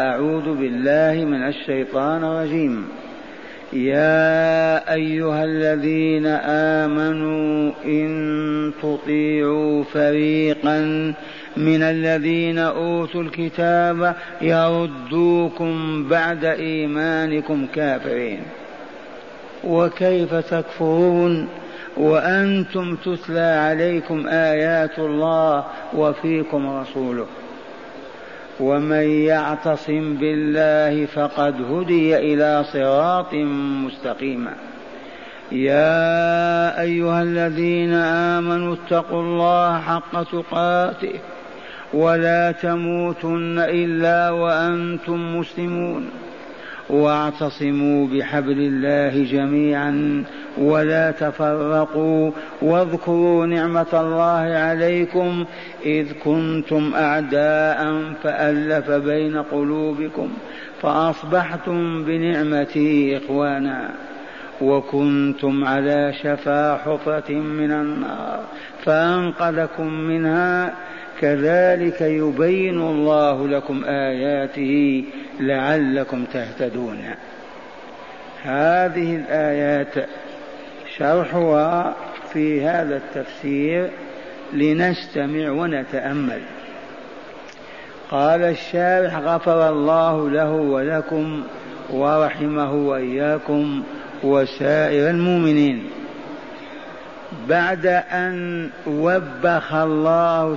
أعوذ بالله من الشيطان الرجيم. يا أيها الذين آمنوا إن تطيعوا فريقا من الذين أوتوا الكتاب يردوكم بعد إيمانكم كافرين. وكيف تكفرون وأنتم تتلى عليكم آيات الله وفيكم رسوله؟ ومن يعتصم بالله فقد هدي إلى صراط مستقيم. يا أيها الذين آمنوا اتقوا الله حق تقاته ولا تموتن إلا وأنتم مسلمون. واعتصموا بحبل الله جميعا ولا تفرقوا، واذكروا نعمة الله عليكم إذ كنتم أعداء فألف بين قلوبكم فأصبحتم بنعمتي إخوانا، وكنتم على شفا حفرة من النار فأنقذكم منها. كذلك يبين الله لكم آياته لعلكم تهتدون. هذه الآيات شرحها في هذا التفسير لنستمع ونتأمل. قال الشارح غفر الله له ولكم ورحمه وإياكم وسائر المؤمنين، بعد أن وبخ الله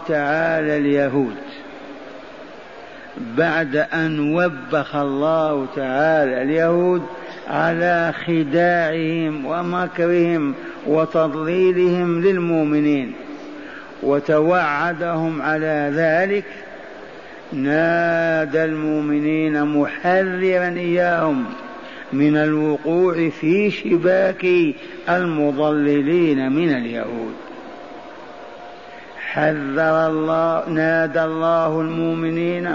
تعالى اليهود، على خداعهم ومكرهم وتضليلهم للمؤمنين، وتوعدهم على ذلك، نادى المؤمنين محررا إياهم من الوقوع في شباك المضللين من اليهود. حذر الله، نادى الله المؤمنين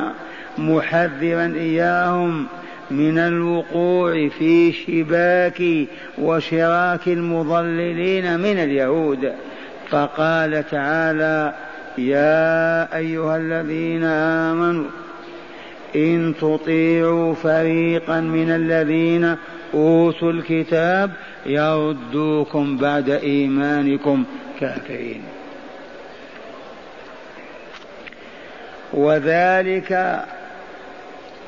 محذرا إياهم من الوقوع في شباك وشراك المضللين من اليهود. فقال تعالى: يا أيها الذين آمنوا إن تطيعوا فريقا من الذين أوتوا الكتاب يردوكم بعد إيمانكم كافرين. وذلك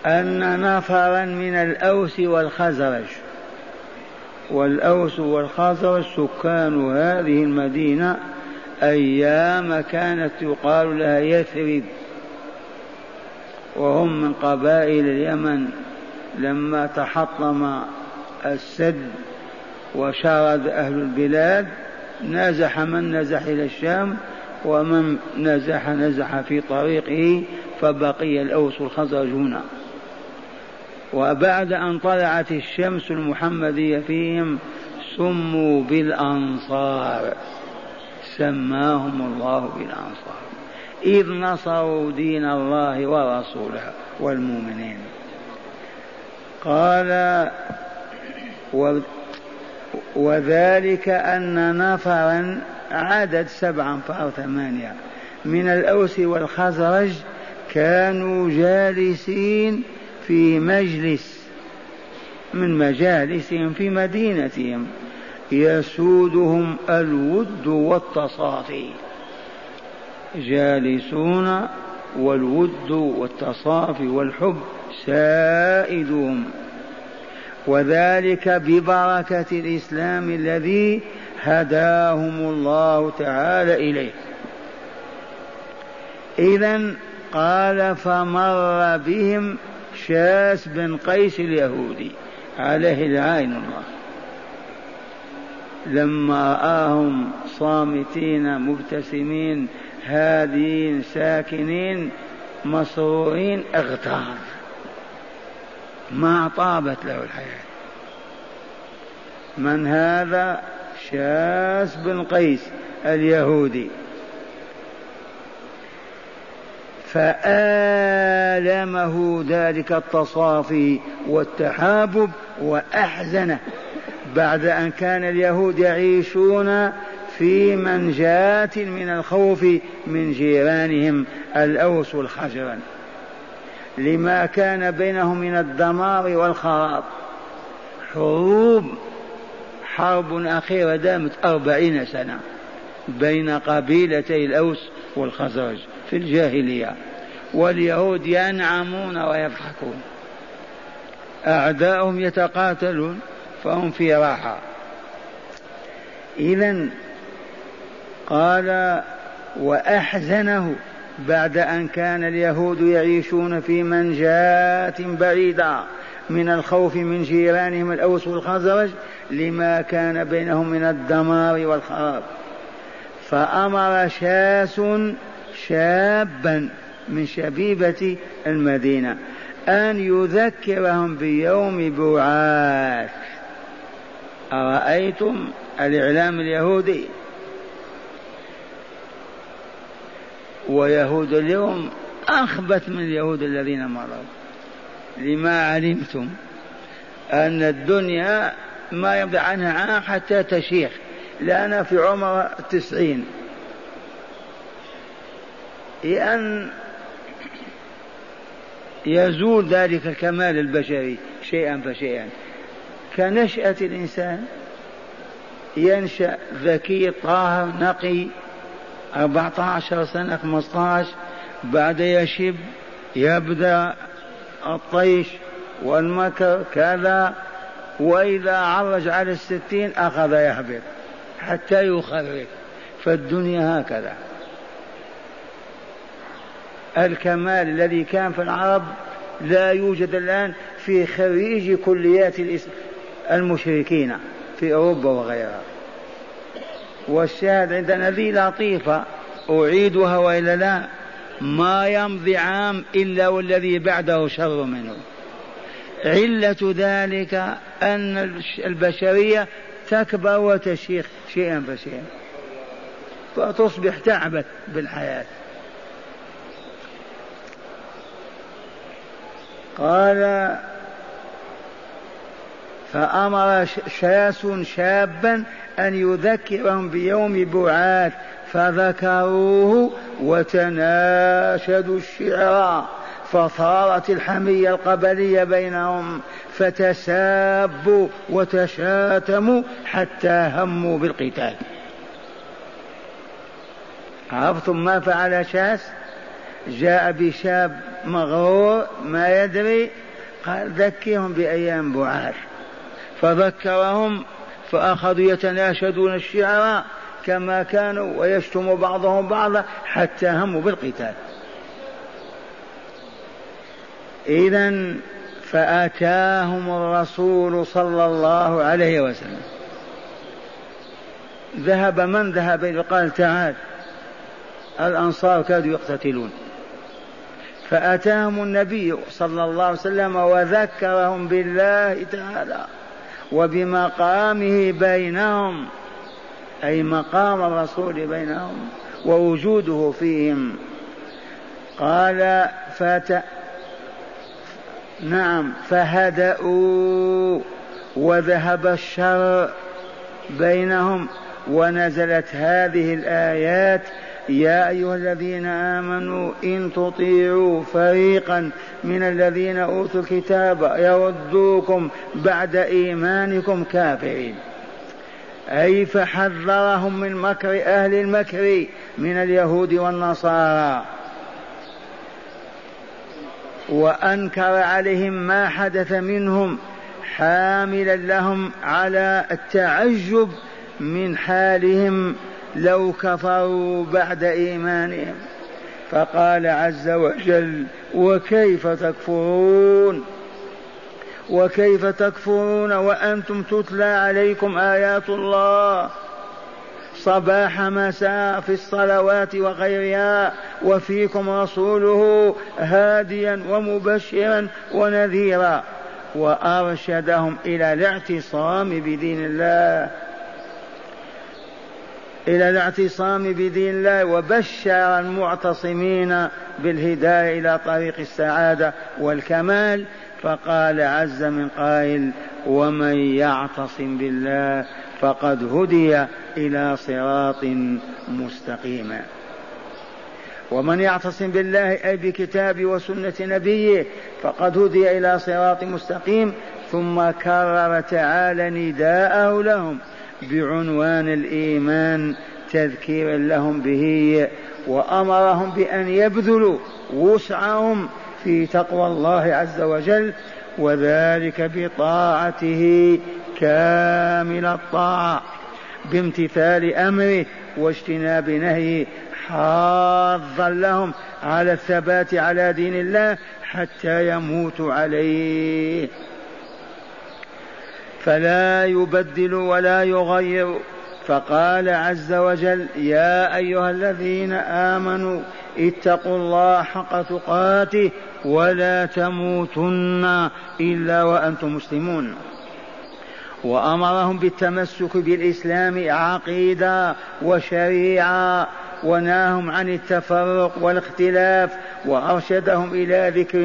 أن نفرا من الأوس والخزرج، والأوس والخزرج سكان هذه المدينة أيام كانت يقال لها يثرب، وهم من قبائل اليمن، لما تحطم السد وشرد أهل البلاد نزح من نزح إلى الشام، ومن نزح نزح في طريقه، فبقي الأوس والخزرج هنا. وبعد أن طلعت الشمس المحمدية فيهم سموا بالأنصار، سماهم الله بالأنصار، إذ نصروا دين الله ورسوله والمؤمنين. قال: وذلك أن نفرا، عدد 7 أنفار 8، من الأوس والخزرج كانوا جالسين في مجلس من مجالسهم في مدينتهم يسودهم الود والتصافي، جالسون والود والتصافي والحب سائدهم، وذلك ببركة الإسلام الذي هداهم الله تعالى إليه. إذن قال: فمر بهم شاس بن قيس اليهودي عليه العين الله، لما رآهم صامتين مبتسمين هادين ساكنين مسرورين اغتار، ما طابت له الحياة. من هذا؟ شاس بن قيس اليهودي. فآلمه ذلك التصافي والتحابب وأحزنه، بعد أن كان اليهود يعيشون في منجاة من الخوف من جيرانهم الأوس والخزرج، لما كان بينهم من الدمار والخراب. حروب، حرب أخيرة دامت 40 سنة بين قبيلتي الأوس والخزرج في الجاهلية، واليهود ينعمون ويضحكون، أعداؤهم يتقاتلون فهم في راحة. إذن قال وأحزنه بعد أن كان اليهود يعيشون في منجاة بعيدة من الخوف من جيرانهم الأوس والخزرج لما كان بينهم من الدمار والخراب، فأمر شابا من شبيبة المدينة أن يذكرهم بيوم بعاث. أرأيتم الإعلام اليهودي؟ ويهود اليوم أخبث من اليهود الذين مروا. لما علمتم أن الدنيا ما يبعد عنها عام حتى تشيخ، لأنا في عمر 90، لأن يزول ذلك الكمال البشري شيئا فشيئا. كنشأة الإنسان ينشأ ذكي طاهر نقي 14 سنة 15، بعد يشب يبدأ الطيش والمكر كذا، وإذا عرج على 60 أخذ يهبط حتى يخرج. فالدنيا هكذا. الكمال الذي كان في العرب لا يوجد الآن في خريج كليات المشركين في أوروبا وغيرها. والشاهد عندنا ذي لطيفة أعيدها وإلا لا، ما يمضي عام إلا والذي بعده شر منه. علة ذلك أن البشرية تكبر وتشيخ شيئا فشيئا، فتصبح تعبت بالحياة. قال فأمر شابا أن يذكرهم بيوم بعاث فذكروه وتناشدوا الشعراء، فصارت الحمية القبلية بينهم، فتسابوا وتشاتموا حتى هموا بالقتال. عرفتم ما فعل شاس؟ جاء بشاب مغرور ما يدري، قال ذكرهم بأيام بعاث، فذكرهم فأخذوا يتناشدون الشعراء كما كانوا ويشتموا بعضهم بعضا حتى هموا بالقتال. إذن فأتاهم الرسول صلى الله عليه وسلم. ذهب من ذهب إلى قال تعال، الأنصار كادوا يقتتلون، فأتاهم النبي صلى الله عليه وسلم وذكرهم بالله تعالى وبمقامه بينهم، أي مقام الرسول بينهم ووجوده فيهم. قال فهدأوا وذهب الشر بينهم، ونزلت هذه الآيات يا أيها الذين آمنوا إن تطيعوا فريقا من الذين أوتوا الكتاب يردوكم بعد إيمانكم كافرين، أي فحذرهم من مكر أهل المكر من اليهود والنصارى، وأنكر عليهم ما حدث منهم، حاملا لهم على التعجب من حالهم لو كفروا بعد إيمانهم. فقال عز وجل وكيف تكفرون وأنتم تتلى عليكم آيات الله صباح مساء في الصلوات وغيرها، وفيكم رسوله هاديا ومبشرا ونذيرا. وأرشدهم إلى الاعتصام بدين الله وبشر المعتصمين بالهداية إلى طريق السعادة والكمال. فقال عز من قائل ومن يعتصم بالله فقد هدي إلى صراط مستقيم. ومن يعتصم بالله أي بكتابه وسنة نبيه فقد هدي إلى صراط مستقيم. ثم كرر تعالى نداءه لهم بعنوان الإيمان تذكيرا لهم به، وأمرهم بأن يبذلوا وسعهم في تقوى الله عز وجل، وذلك بطاعته كامل الطاعة بامتثال أمره واجتناب نهيه، حاضا لهم على الثبات على دين الله حتى يموتوا عليه، فلا يبدل ولا يغير. فقال عز وجل: يا أيها الذين آمنوا اتقوا الله حق تقاته ولا تموتن إلا وأنتم مسلمون. وأمرهم بالتمسك بالإسلام عقيدة وشريعة، وناهم عن التفرق والاختلاف، وأرشدهم إلى ذكر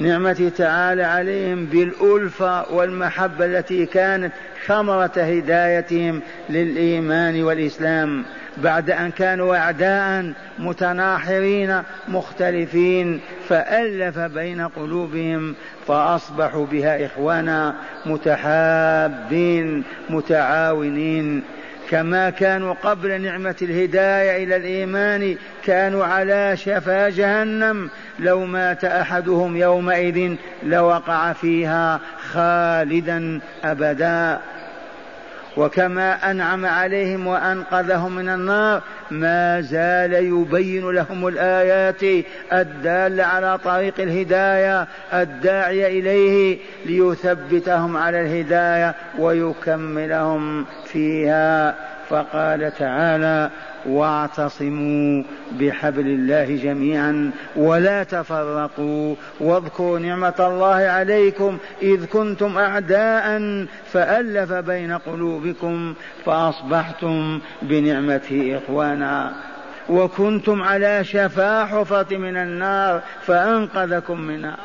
نعمته تعالى عليهم بالألفة والمحبة التي كانت ثمرة هدايتهم للإيمان والإسلام بعد أن كانوا أعداء متناحرين مختلفين، فألف بين قلوبهم فأصبحوا بها إخوانا متحابين متعاونين. كما كانوا قبل نعمة الهداية إلى الإيمان كانوا على شفا جهنم، لو مات أحدهم يومئذ لوقع فيها خالدا أبدا. وكما أنعم عليهم وأنقذهم من النار ما زال يبين لهم الآيات الدالة على طريق الهداية الداعية إليه ليثبتهم على الهداية ويكملهم فيها. فقال تعالى: واعتصموا بحبل الله جميعا ولا تفرقوا واذكروا نعمة الله عليكم إذ كنتم أعداء فألف بين قلوبكم فأصبحتم بنعمته إخوانا وكنتم على شفا حفرة من النار فأنقذكم منها.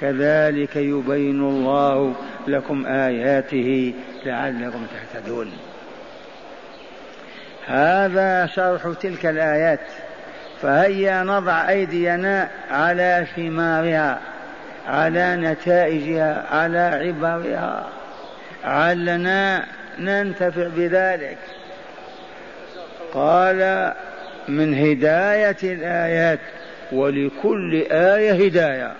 كذلك يبين الله لكم آياته لعلكم تهتدون. هذا شرح تلك الآيات، فهيا نضع أيدينا على ثمارها، على نتائجها، على عبرها، علنا ننتفع بذلك. قال: من هداية الآيات، ولكل آية هداية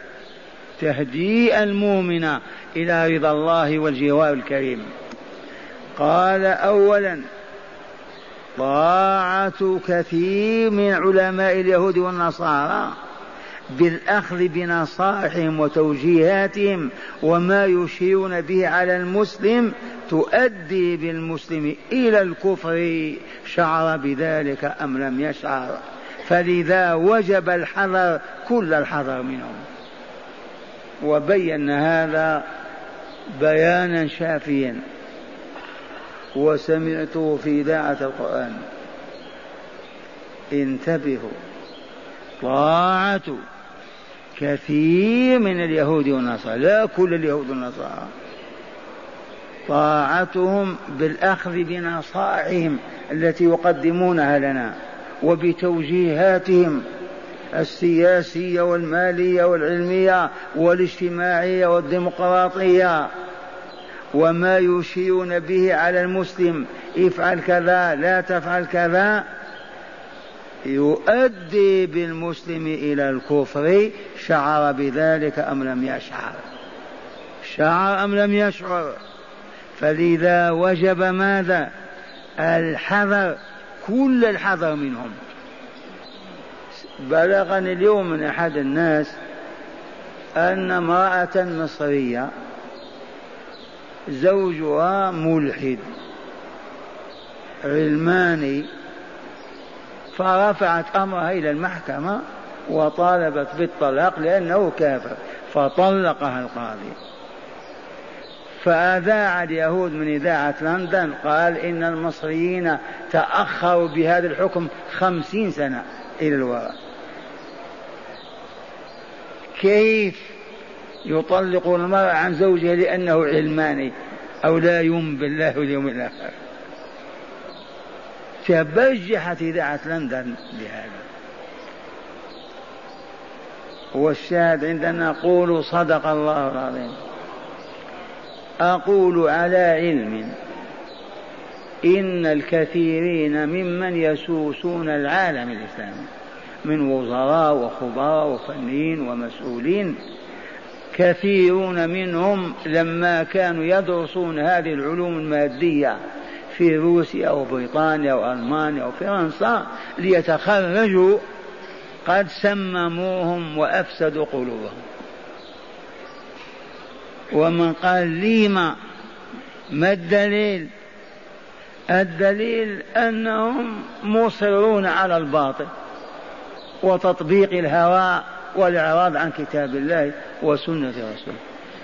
تهدي المؤمن إلى رضا الله والجوار الكريم. قال: أولا طاعة كثير من علماء اليهود والنصارى بالأخذ بنصائحهم وتوجيهاتهم وما يشيرون به على المسلم تؤدي بالمسلم إلى الكفر، شعر بذلك أم لم يشعر، فلذا وجب الحذر كل الحذر منهم. وبينا هذا بيانا شافيا وسمعته في إذاعة القرآن. انتبهوا، طاعة كثير من اليهود والنصارى، لا كل اليهود والنصارى، طاعتهم بالأخذ بنصائحهم التي يقدمونها لنا وبتوجيهاتهم السياسية والمالية والعلمية والاجتماعية والديمقراطية وما يشيرون به على المسلم، افعل كذا لا تفعل كذا، يؤدي بالمسلم إلى الكفر، شعر بذلك أم لم يشعر، شعر أم لم يشعر، فلذا وجب ماذا؟ الحذر، كل الحذر منهم. بلغني اليوم من أحد الناس أن امرأة مصرية زوجها ملحد علماني، فرفعت أمرها إلى المحكمة وطالبت بالطلاق لأنه كافر، فطلقها القاضي. فأذاع اليهود من إذاعة لندن قال: إن المصريين تأخروا بهذا الحكم 50 سنة إلى الوراء. كيف يطلق المرأة عن زوجها لأنه علماني أو لا يؤمن بالله واليوم الآخر؟ تبجحت إذاعة لندن بهذا. والشاهد عندنا نقول صدق الله العظيم. أقول على علم إن الكثيرين ممن يسوسون العالم الإسلامي من وزراء وخبراء وفنيين ومسؤولين كثيرون منهم لما كانوا يدرسون هذه العلوم المادية في روسيا أو بريطانيا أو ألمانيا أو فرنسا ليتخرجوا قد سمموهم وأفسدوا قلوبهم. ومن قال ليما ما الدليل؟ الدليل أنهم مصرون على الباطل وتطبيق الهوى والإعراض عن كتاب الله وسنة رسوله.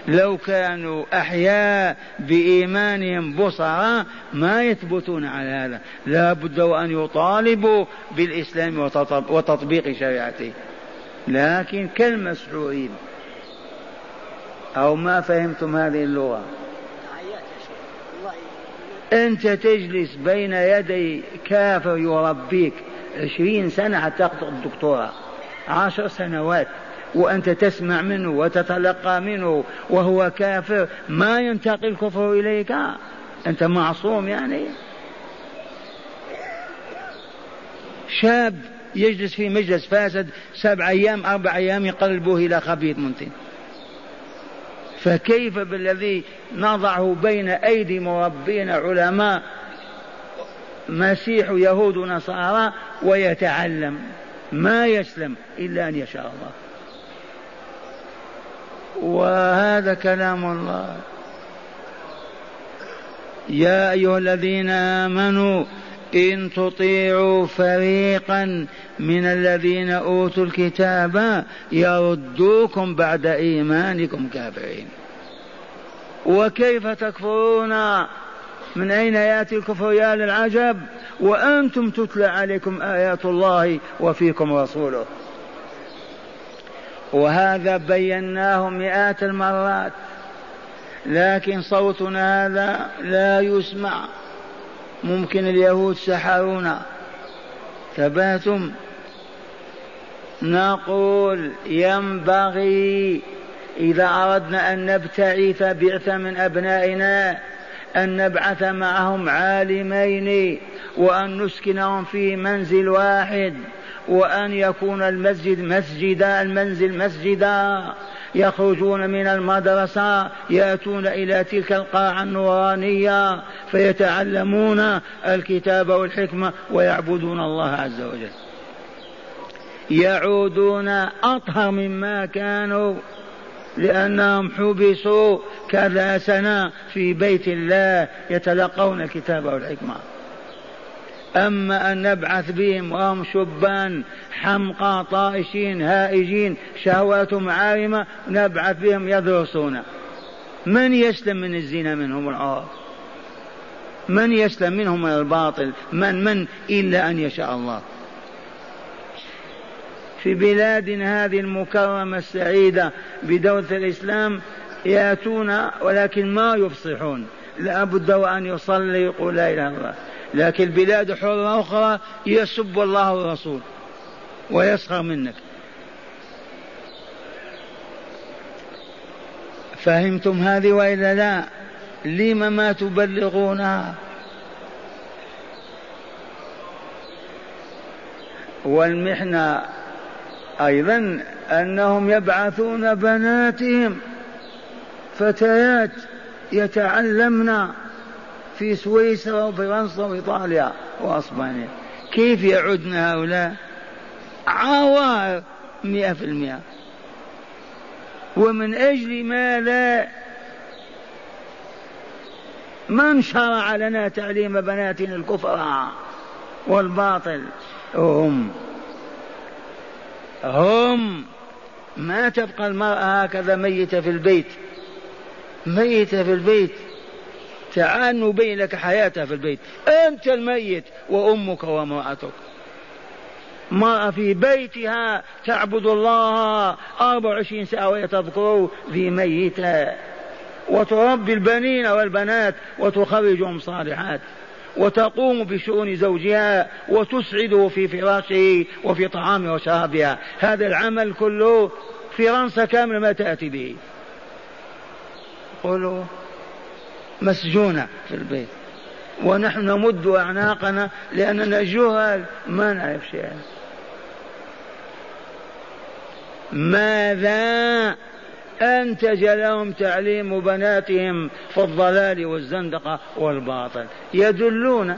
لو كانوا أحياء بإيمانهم بصرا ما يثبتون على هذا، لا بد وأن يطالبوا بالإسلام وتطبيق شريعته، لكن كالمسحورين. أو ما فهمتم هذه اللغة؟ أنت تجلس بين يدي كافر يربيك 20 سنة حتى تحصل الدكتوراه، 10 سنوات، وأنت تسمع منه وتتلقى منه وهو كافر، ما ينتقل الكفر إليك؟ أنت معصوم يعني؟ شاب يجلس في مجلس فاسد 7 أيام 4 أيام يقلبه إلى خبيث منتن، فكيف بالذي نضعه بين أيدي مربين علماء مسيح يهود ونصارى ويتعلم؟ ما يسلم إلا أن يشاء الله. وهذا كلام الله. يا أيها الذين آمنوا إن تطيعوا فريقا من الذين أوتوا الكتاب يردوكم بعد إيمانكم كافرين. وكيف تكفرون؟ من أين يأتي الكفر يا للعجب وأنتم تتلى عليكم آيات الله وفيكم رسوله؟ وهذا بيناه مئات المرات، لكن صوتنا هذا لا يسمع. ممكن اليهود سحرونا، ثباتم. نقول ينبغي إذا أردنا أن نبتعث بعثة من أبنائنا أن نبعث معهم عالمين، وأن نسكنهم في منزل واحد، وأن يكون المسجد مسجدا، المنزل مسجدا. يخرجون من المدرسة يأتون إلى تلك القاعة النورانية فيتعلمون الكتاب والحكمة ويعبدون الله عز وجل، يعودون أطهر مما كانوا، لأنهم حبسوا كذا سنة في بيت الله يتلقون الكتاب والحكمة. أما أن نبعث بهم وهم شبان حمقى طائشين هائجين شهواتهم عارمة، نبعث بهم يدرسون. من يسلم من الزنا منهم العار؟ من يسلم منهم من الباطل؟ من إلا أن يشاء الله. في بلادنا هذه المكرمة السعيدة بدولة الإسلام يأتون ولكن ما يفصحون، لابد وأن يصلي يقول لا إله إلا الله. لكن البلاد حرة أخرى يسب الله والرسول ويسخر منك. فهمتم هذه وإلا لا؟ لما ما تبلغونها؟ والمحنة أيضا أنهم يبعثون بناتهم فتيات يتعلمنا في سويسرا وفرنسا وإيطاليا وأسبانيا. كيف يعودنا هؤلاء؟ عوار 100%. ومن أجل ما لا، من شرع لنا تعليم بناتنا الكفر والباطل؟ هم ما تبقى المرأة هكذا ميتة في البيت، ميتة في البيت. تعال نبين لك حياتها في البيت. أنت الميت وأمك وامرأتك. امرأة في بيتها تعبد الله 24 ساعة ويتذكره في ميتها، وتربي البنين والبنات وتخرجهم صالحات، وتقوم بشؤون زوجها وتسعده في فراشه وفي طعامه وشرابها. هذا العمل كله فرنسا كاملة ما تأتي به. قولوا مسجونة في البيت ونحن نمد أعناقنا لأننا جهال ما نعرف شيئا. ماذا أنتج لهم تعليم بناتهم في الضلال والزندقة والباطل؟ يدلون.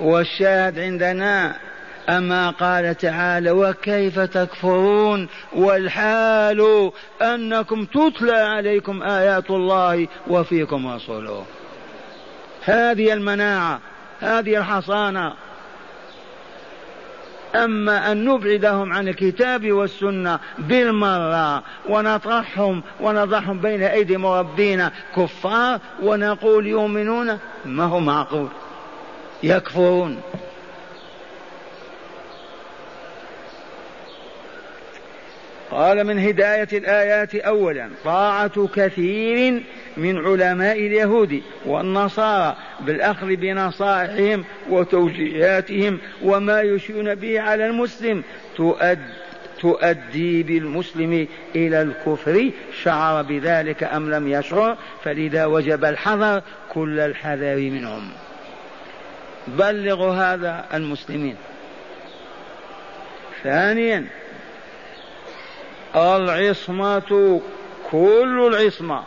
والشاهد عندنا أما قال تعالى وكيف تكفرون والحال أنكم تتلى عليكم آيات الله وفيكم رسوله. هذه المناعة، هذه الحصانة. أما أن نبعدهم عن الكتاب والسنة بالمرة ونطرحهم ونضعهم بين أيدي مربينا كفار ونقول يؤمنون، ما هو معقول. يكفرون. قال من هداية الآيات أولا طاعة كثير من علماء اليهود والنصارى بالأخذ بنصائحهم وتوجيهاتهم وما يشيرون به على المسلم تؤدي بالمسلم إلى الكفر، شعر بذلك أم لم يشعر، فلذا وجب الحذر كل الحذر منهم. بلغوا هذا المسلمين. ثانيا العصمة، كل العصمة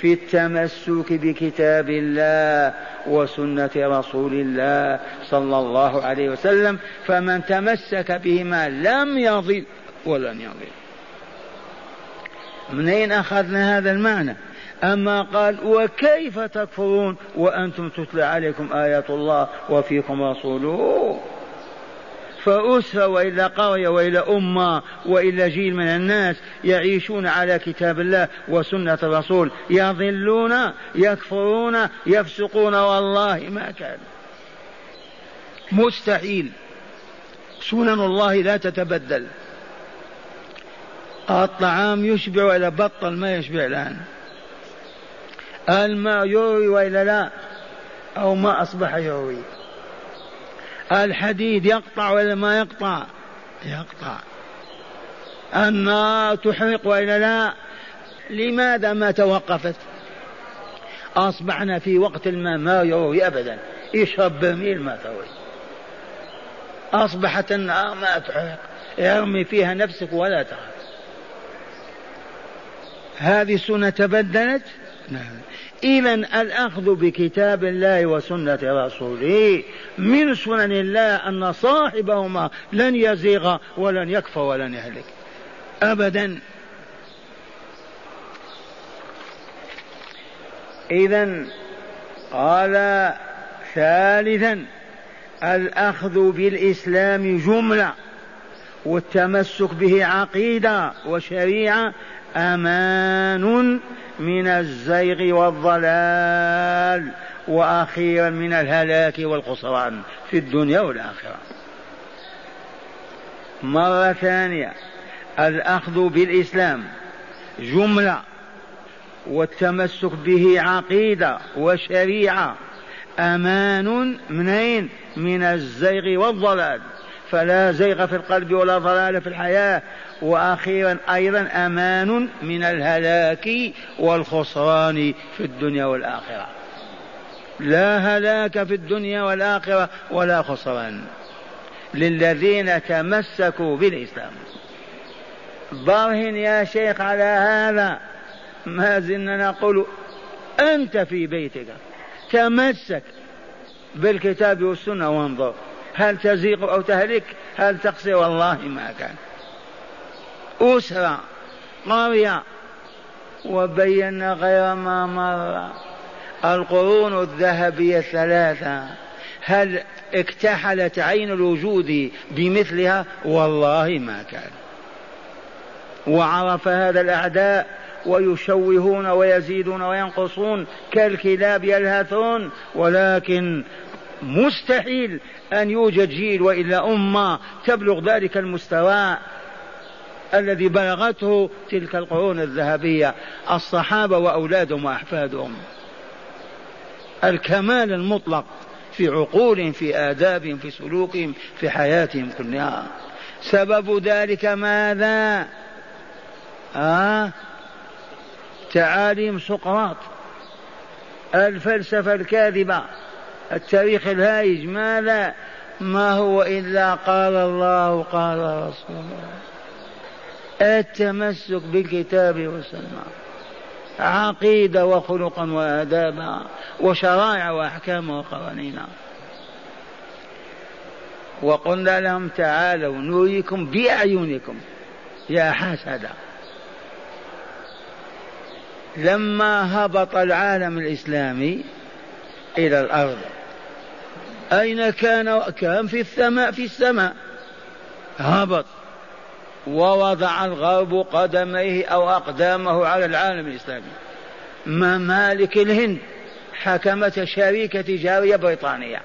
في التمسك بكتاب الله وسنة رسول الله صلى الله عليه وسلم، فمن تمسك بهما لم يضل ولن يضل. منين أخذنا هذا المعنى؟ أما قال وكيف تكفرون وأنتم تتلى عليكم آيات الله وفيكم رسوله، فأسرة وإلى قرية وإلى أمة وإلى جيل من الناس يعيشون على كتاب الله وسنة الرسول يضلون يكفرون يفسقون، والله ما كان مستحيل. سنن الله لا تتبدل. الطعام يشبع وإلى بطل ما يشبع الآن، الماء يروي وإلى لا أو ما أصبح يروي، الحديد يقطع ولا ما يقطع، يقطع، النار تحرق ولا لا. لماذا ما توقفت؟ أصبحنا في وقت الماء ما يروي أبدا، يشرب برميل ما تروي، أصبحت النار ما تحرق، ارمي فيها نفسك ولا تخاف. هذه السنة تبدلت؟ نعم. إذن الأخذ بكتاب الله وسنة رسوله من سنن الله أن صاحبهما لن يزيغ ولن يكفر ولن يهلك أبدا. إذن قال ثالثا الأخذ بالإسلام جملة والتمسك به عقيدة وشريعة أمان من الزيغ والضلال وأخيرا من الهلاك والخسران في الدنيا والآخرة. مرة ثانية الأخذ بالإسلام جملة والتمسك به عقيدة وشريعة أمان منين؟ من الزيغ والضلال، فلا زيغ في القلب ولا ضلال في الحياة. وأخيرا أيضا أمان من الهلاك والخسران في الدنيا والآخرة، لا هلاك في الدنيا والآخرة ولا خسران للذين تمسكوا بالإسلام. برهن يا شيخ على هذا، ما زلنا نقول أنت في بيتك تمسك بالكتاب والسنة وانظر هل تزيغ أو تهلك، هل تقصر، والله ما كان. أسرة قرية، وبينا غير ما مر القرون الذهبية الثلاثة، هل اكتحلت عين الوجود بمثلها؟ والله ما كان. وعرف هذا الأعداء ويشوهون ويزيدون وينقصون كالكلاب يلهثون، ولكن مستحيل أن يوجد جيل وإلا أمة تبلغ ذلك المستوى الذي بلغته تلك القرون الذهبية الصحابة وأولادهم وأحفادهم. الكمال المطلق في عقولهم في آدابهم في سلوكهم في حياتهم كلها. سبب ذلك ماذا؟ تعاليم سقراط، الفلسفة الكاذبة، التاريخ الهائج، ماذا؟ ما هو إلا قال الله قال رسول الله، التمسك بالكتاب والسنة عقيدة وخلقا وآدابا وشرائع وأحكاما وقوانين. وقلنا لهم تعالوا نريكم بأعينكم يا حسدة. لما هبط العالم الإسلامي إلى الأرض أين كان في السماء هبط، ووضع الغرب قدميه أو أقدامه على العالم الإسلامي. ممالك الهند حكمت شركة تجارية بريطانية،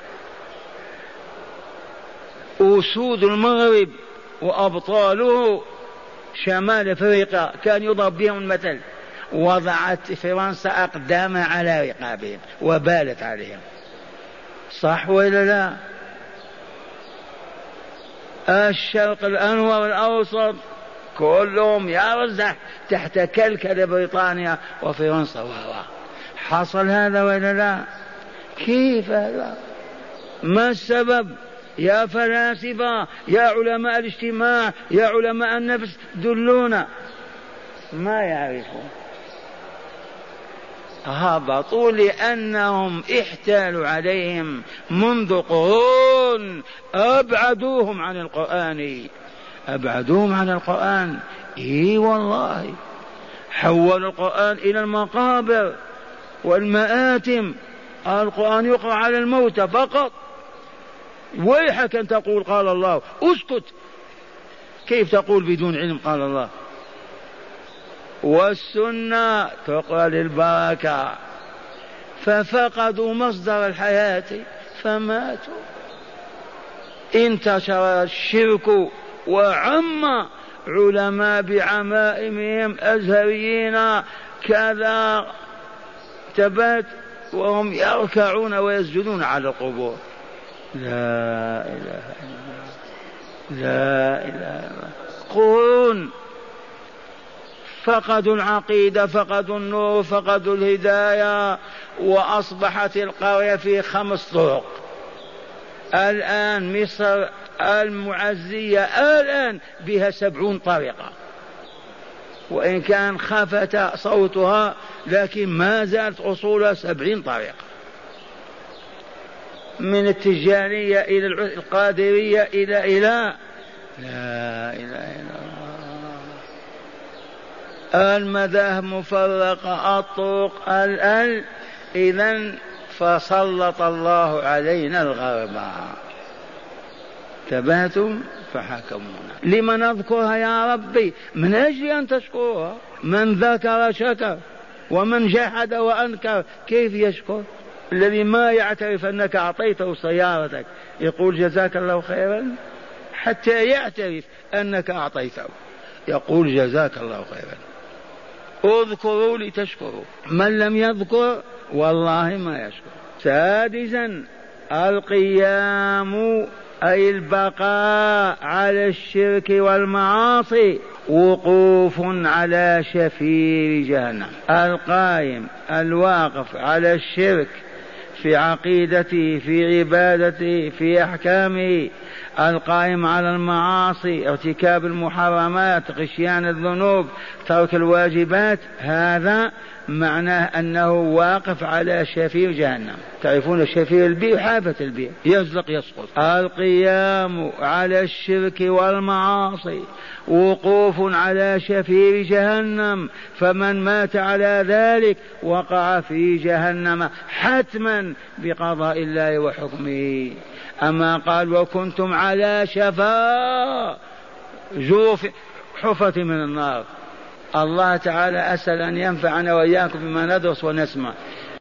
أسود المغرب وأبطاله شمال أفريقيا كان يضرب بهم المثل، وضعت فرنسا أقدامها على رقابهم وبالت عليهم، صح ولا لا؟ الشرق الأنور والأوسط كلهم يرزح تحت كلكل بريطانيا وفرنسا. حصل هذا ولا لا؟ كيف هذا؟ ما السبب يا فلاسفة يا علماء الاجتماع يا علماء النفس؟ دلونا. ما يعرفون. هبطوا لأنهم احتالوا عليهم منذ قرون، أبعدوهم عن القرآن، أبعدوهم عن القرآن. إيه والله، حولوا القرآن إلى المقابر والمآتم. القرآن يقرأ على الموتى فقط. ويحك أن تقول قال الله، أسكت، كيف تقول بدون علم قال الله؟ والسنة تقرأ للبركة. ففقدوا مصدر الحياة فماتوا. انتشر الشرك وعم علماء بعمائمهم أزهريين كذا تبات وهم يركعون ويسجدون على القبور. لا إله إلا الله، لا إله إلا الله. قرون فقدوا العقيدة، فقدوا النور، فقدوا الهداية، وأصبحت القرية في 5 طرق. الآن مصر المعزية الآن بها 70 طريقة، وإن كان خفت صوتها لكن ما زالت أصولها 70 طريقة، من التجانية إلى القادرية إلى لا إله إلا الله. المذاهب مفرقة، الطرق. إذن فسلط الله علينا الغرب، تبهتم فحكمونا. لما نذكرها يا ربي؟ من أجل أن تشكرها. من ذكر شكر ومن جحد وأنكر كيف يشكر؟ الذي ما يعترف أنك أعطيته سيارتك يقول جزاك الله خيرا، حتى يعترف أنك أعطيته يقول جزاك الله خيرا. اذكروا لتشكروا. من لم يذكر والله ما يشكر. 6، القيام أي البقاء على الشرك والمعاصي، وقوف على شفير جهنم. القائم الواقف على الشرك في عقيدته في عبادته في أحكامه، القائم على المعاصي، ارتكاب المحرمات، غشيان الذنوب، ترك الواجبات، هذا معناه أنه واقف على شفير جهنم. تعرفون الشفير؟ البئر، حافة البئر، يزلق يسقط. القيام على الشرك والمعاصي وقوف على شفير جهنم، فمن مات على ذلك وقع في جهنم حتما بقضاء الله وحكمه. أما قال وكنتم على شفا جوف حفرة من النار. الله تعالى أسأل أن ينفعنا وإياكم بما ندرس ونسمع.